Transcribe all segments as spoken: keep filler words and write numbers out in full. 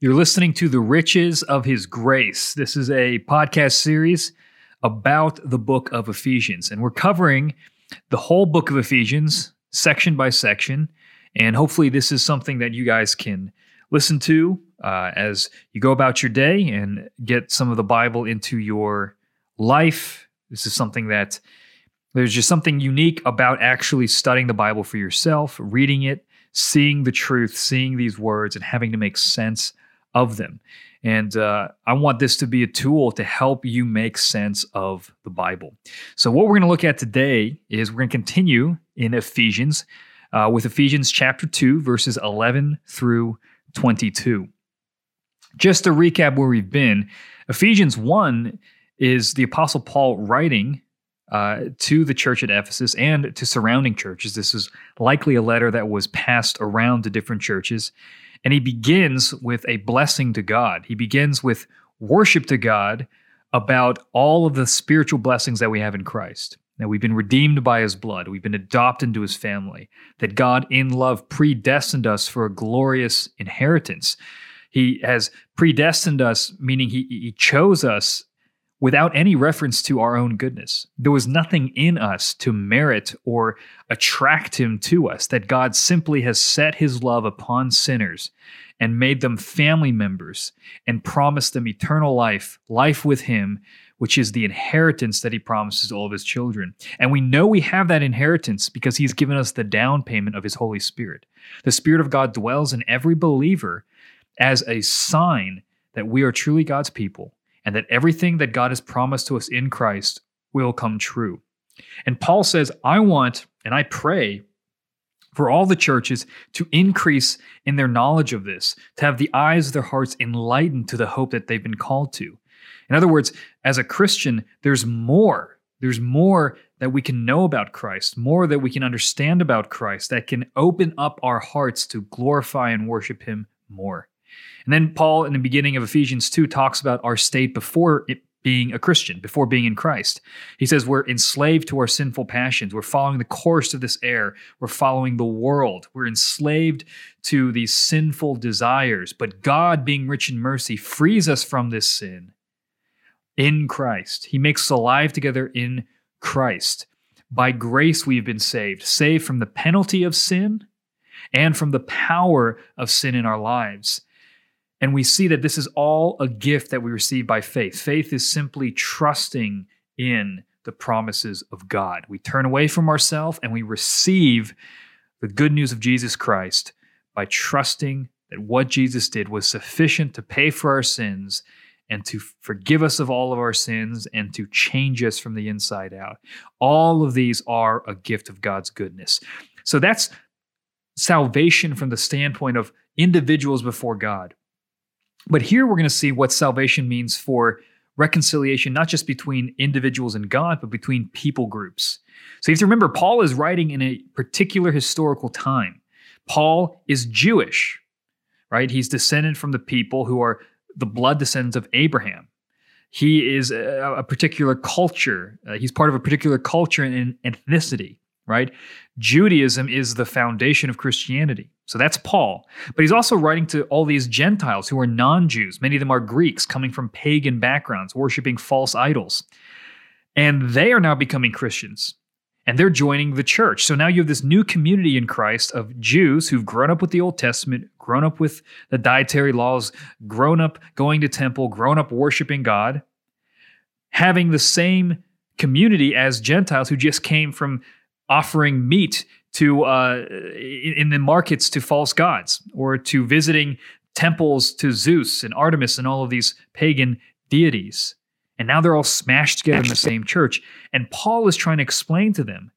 You're listening to The Riches of His Grace. This is a podcast series about the book of Ephesians, and we're covering the whole book of Ephesians, section by section, and hopefully this is something that you guys can listen to uh, as you go about your day and get some of the Bible into your life. This is something that there's just something unique about actually studying the Bible for yourself, reading it, seeing the truth, seeing these words, and having to make sense of them. And uh, I want this to be a tool to help you make sense of the Bible. So what we're going to look at today is we're going to continue in Ephesians uh, with Ephesians chapter two, verses eleven through twenty-two. Just to recap where we've been, Ephesians one is the Apostle Paul writing uh, to the church at Ephesus and to surrounding churches. This is likely a letter that was passed around to different churches. And he begins with a blessing to God. He begins with worship to God about all of the spiritual blessings that we have in Christ. That we've been redeemed by his blood. We've been adopted into his family. That God in love predestined us for a glorious inheritance. He has predestined us, meaning he, he chose us without any reference to our own goodness. There was nothing in us to merit or attract him to us, that God simply has set his love upon sinners and made them family members and promised them eternal life, life with him, which is the inheritance that he promises all of his children. And we know we have that inheritance because he's given us the down payment of his Holy Spirit. The Spirit of God dwells in every believer as a sign that we are truly God's people, and that everything that God has promised to us in Christ will come true. And Paul says, I want and I pray for all the churches to increase in their knowledge of this, to have the eyes of their hearts enlightened to the hope that they've been called to. In other words, as a Christian, there's more. There's more that we can know about Christ, more that we can understand about Christ, that can open up our hearts to glorify and worship him more. And then Paul, in the beginning of Ephesians two, talks about our state before it being a Christian, before being in Christ. He says we're enslaved to our sinful passions. We're following the course of this air. We're following the world. We're enslaved to these sinful desires. But God, being rich in mercy, frees us from this sin in Christ. He makes us alive together in Christ. By grace we've been saved, saved from the penalty of sin and from the power of sin in our lives. And we see that this is all a gift that we receive by faith. Faith is simply trusting in the promises of God. We turn away from ourselves and we receive the good news of Jesus Christ by trusting that what Jesus did was sufficient to pay for our sins and to forgive us of all of our sins and to change us from the inside out. All of these are a gift of God's goodness. So that's salvation from the standpoint of individuals before God. But here we're going to see what salvation means for reconciliation, not just between individuals and God, but between people groups. So you have to remember, Paul is writing in a particular historical time. Paul is Jewish, right? He's descended from the people who are the blood descendants of Abraham. He is a, a particular culture. Uh, he's part of a particular culture and ethnicity, right? Judaism is the foundation of Christianity. So that's Paul. But he's also writing to all these Gentiles who are non-Jews. Many of them are Greeks coming from pagan backgrounds, worshiping false idols. And they are now becoming Christians. And they're joining the church. So now you have this new community in Christ of Jews who've grown up with the Old Testament, grown up with the dietary laws, grown up going to temple, grown up worshiping God, having the same community as Gentiles who just came from offering meat to uh, in the markets to false gods, or to visiting temples to Zeus and Artemis and all of these pagan deities. And now they're all smashed together in the same church. And Paul is trying to explain to them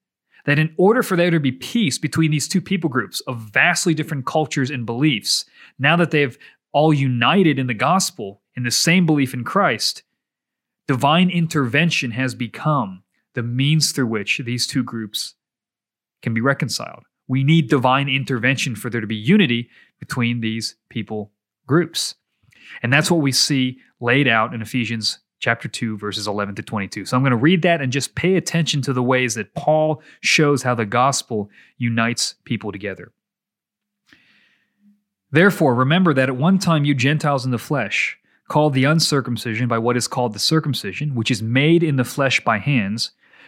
that in order for there to be peace between these two people groups of vastly different cultures and beliefs, now that they've all united in the gospel, in the same belief in Christ, divine intervention has become the means through which these two groups can be reconciled. We need divine intervention for there to be unity between these people groups. And that's what we see laid out in Ephesians chapter two, verses eleven to twenty-two. So I'm going to read that and just pay attention to the ways that Paul shows how the gospel unites people together. Therefore, remember that at one time you Gentiles in the flesh, called the uncircumcision by what is called the circumcision, which is made in the flesh by hands,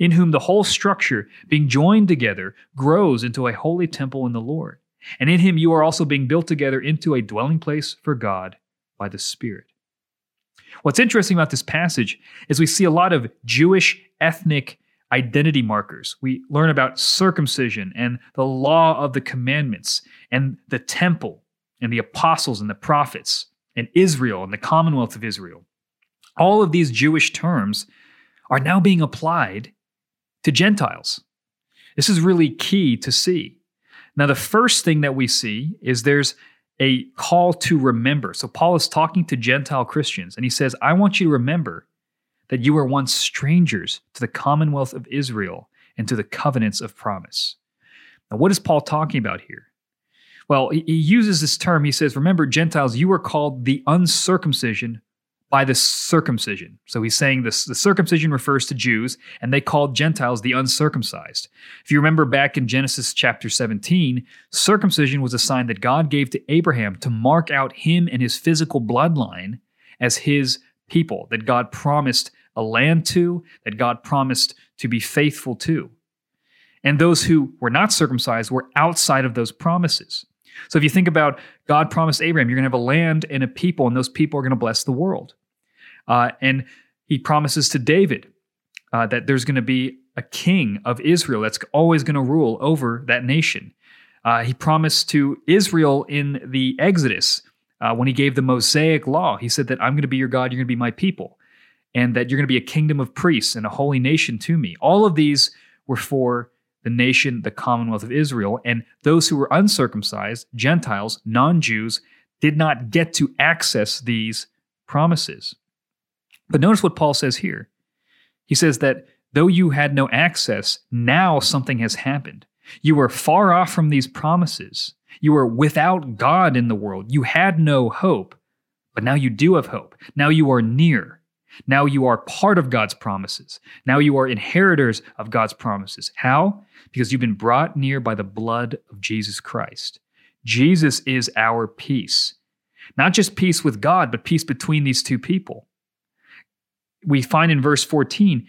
in whom the whole structure, being joined together, grows into a holy temple in the Lord. And in him you are also being built together into a dwelling place for God by the Spirit. What's interesting about this passage is we see a lot of Jewish ethnic identity markers. We learn about circumcision and the law of the commandments and the temple and the apostles and the prophets and Israel and the Commonwealth of Israel. All of these Jewish terms are now being applied to Gentiles. This is really key to see. Now, the first thing that we see is there's a call to remember. So Paul is talking to Gentile Christians and he says, I want you to remember that you were once strangers to the Commonwealth of Israel and to the covenants of promise. Now, what is Paul talking about here? Well, he uses this term. He says, remember, Gentiles, you were called the uncircumcision by the circumcision. So he's saying this, the circumcision refers to Jews, and they called Gentiles the uncircumcised. If you remember back in Genesis chapter seventeen, circumcision was a sign that God gave to Abraham to mark out him and his physical bloodline as his people, that God promised a land to, that God promised to be faithful to. And those who were not circumcised were outside of those promises. So if you think about God promised Abraham, you're going to have a land and a people, and those people are going to bless the world. Uh, and he promises to David uh, that there's going to be a king of Israel that's always going to rule over that nation. Uh, he promised to Israel in the Exodus uh, when he gave the Mosaic Law. He said that I'm going to be your God, you're going to be my people, and that you're going to be a kingdom of priests and a holy nation to me. All of these were for the nation, the Commonwealth of Israel, and those who were uncircumcised, Gentiles, non-Jews, did not get to access these promises. But notice what Paul says here. He says that though you had no access, now something has happened. You were far off from these promises. You were without God in the world. You had no hope, but now you do have hope. Now you are near. Now you are part of God's promises. Now you are inheritors of God's promises. How? Because you've been brought near by the blood of Jesus Christ. Jesus is our peace. Not just peace with God, but peace between these two people. We find in verse fourteen,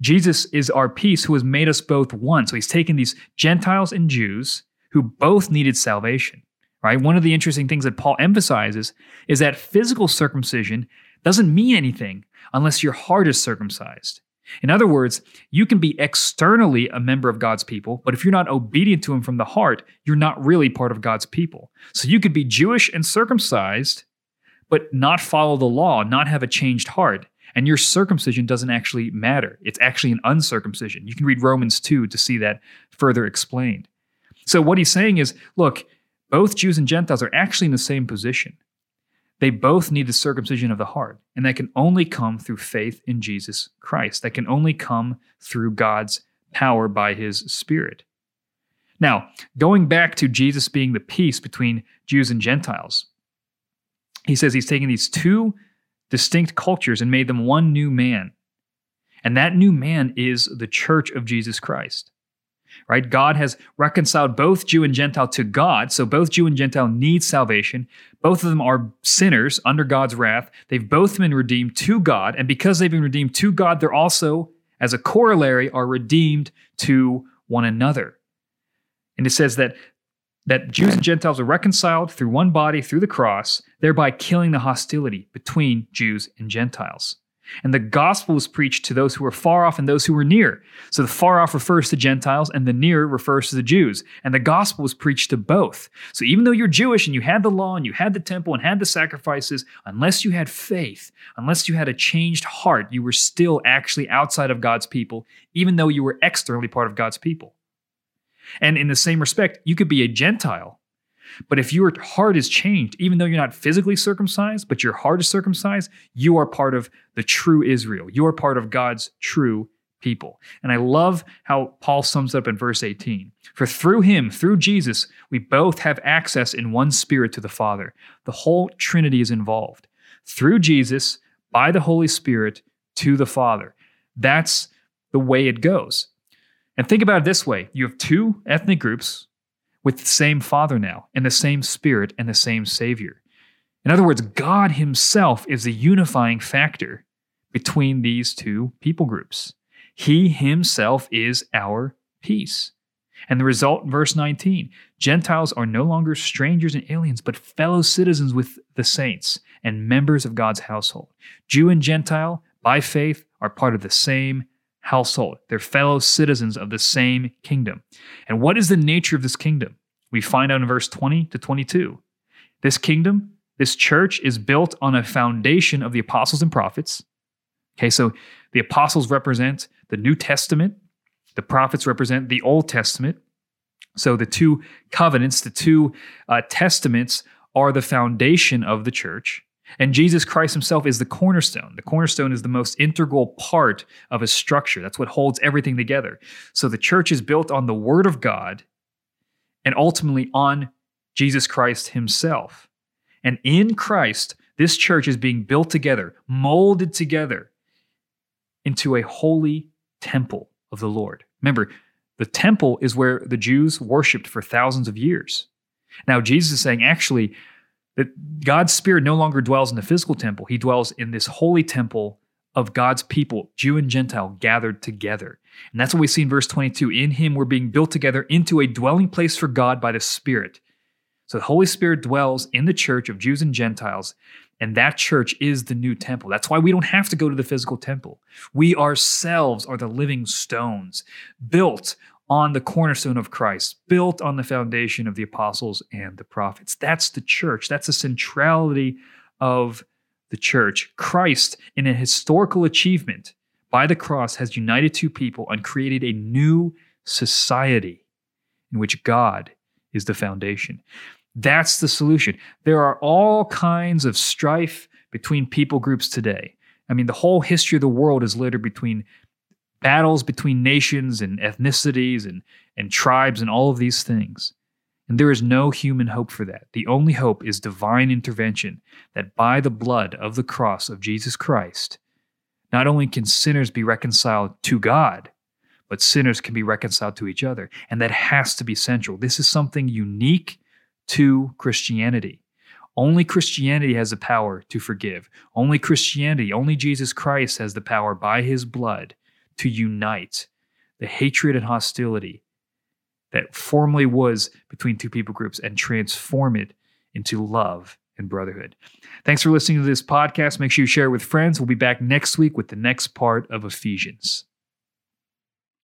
Jesus is our peace who has made us both one. So he's taken these Gentiles and Jews who both needed salvation, right? One of the interesting things that Paul emphasizes is that physical circumcision doesn't mean anything unless your heart is circumcised. In other words, you can be externally a member of God's people, but if you're not obedient to him from the heart, you're not really part of God's people. So you could be Jewish and circumcised, but not follow the law, not have a changed heart, and your circumcision doesn't actually matter. It's actually an uncircumcision. You can read Romans two to see that further explained. So what he's saying is, look, both Jews and Gentiles are actually in the same position. They both need the circumcision of the heart, and that can only come through faith in Jesus Christ. That can only come through God's power by his Spirit. Now, going back to Jesus being the peace between Jews and Gentiles, he says he's taken these two distinct cultures and made them one new man. And that new man is the church of Jesus Christ. Right? God has reconciled both Jew and Gentile to God, so both Jew and Gentile need salvation. Both of them are sinners under God's wrath. They've both been redeemed to God, and because they've been redeemed to God, they're also, as a corollary, are redeemed to one another. And it says that, that Jews and Gentiles are reconciled through one body, through the cross, thereby killing the hostility between Jews and Gentiles. And the gospel was preached to those who were far off and those who were near. So the far off refers to Gentiles and the near refers to the Jews. And the gospel was preached to both. So even though you're Jewish and you had the law and you had the temple and had the sacrifices, unless you had faith, unless you had a changed heart, you were still actually outside of God's people, even though you were externally part of God's people. And in the same respect, you could be a Gentile. But if your heart is changed, even though you're not physically circumcised, but your heart is circumcised, you are part of the true Israel. You are part of God's true people. And I love how Paul sums up in verse eighteen. For through him, through Jesus, we both have access in one spirit to the Father. The whole Trinity is involved. Through Jesus, by the Holy Spirit, to the Father. That's the way it goes. And think about it this way. You have two ethnic groups with the same Father now, and the same Spirit, and the same Savior. In other words, God himself is the unifying factor between these two people groups. He himself is our peace. And the result, verse nineteen, Gentiles are no longer strangers and aliens, but fellow citizens with the saints and members of God's household. Jew and Gentile, by faith, are part of the same household. They're fellow citizens of the same kingdom. And what is the nature of this kingdom? We find out in verse twenty to twenty-two. This kingdom, this church, is built on a foundation of the apostles and prophets. Okay, so the apostles represent the New Testament. The prophets represent the Old Testament. So the two covenants, the two uh, testaments are the foundation of the church. And Jesus Christ himself is the cornerstone. The cornerstone is the most integral part of a structure. That's what holds everything together. So the church is built on the word of God and ultimately on Jesus Christ himself. And in Christ, this church is being built together, molded together into a holy temple of the Lord. Remember, the temple is where the Jews worshiped for thousands of years. Now, Jesus is saying, actually, that God's Spirit no longer dwells in the physical temple. He dwells in this holy temple of God's people, Jew and Gentile, gathered together. And that's what we see in verse twenty-two. In him, we're being built together into a dwelling place for God by the Spirit. So the Holy Spirit dwells in the church of Jews and Gentiles, and that church is the new temple. That's why we don't have to go to the physical temple. We ourselves are the living stones, built on the cornerstone of Christ, built on the foundation of the apostles and the prophets. That's the church. That's the centrality of the church. Christ, in a historical achievement by the cross, has united two people and created a new society in which God is the foundation. That's the solution. There are all kinds of strife between people groups today. I mean, the whole history of the world is littered between battles between nations and ethnicities and, and tribes and all of these things. And there is no human hope for that. The only hope is divine intervention, that by the blood of the cross of Jesus Christ, not only can sinners be reconciled to God, but sinners can be reconciled to each other. And that has to be central. This is something unique to Christianity. Only Christianity has the power to forgive. Only Christianity, only Jesus Christ has the power by his blood to unite the hatred and hostility that formerly was between two people groups and transform it into love and brotherhood. Thanks for listening to this podcast. Make sure you share it with friends. We'll be back next week with the next part of Ephesians.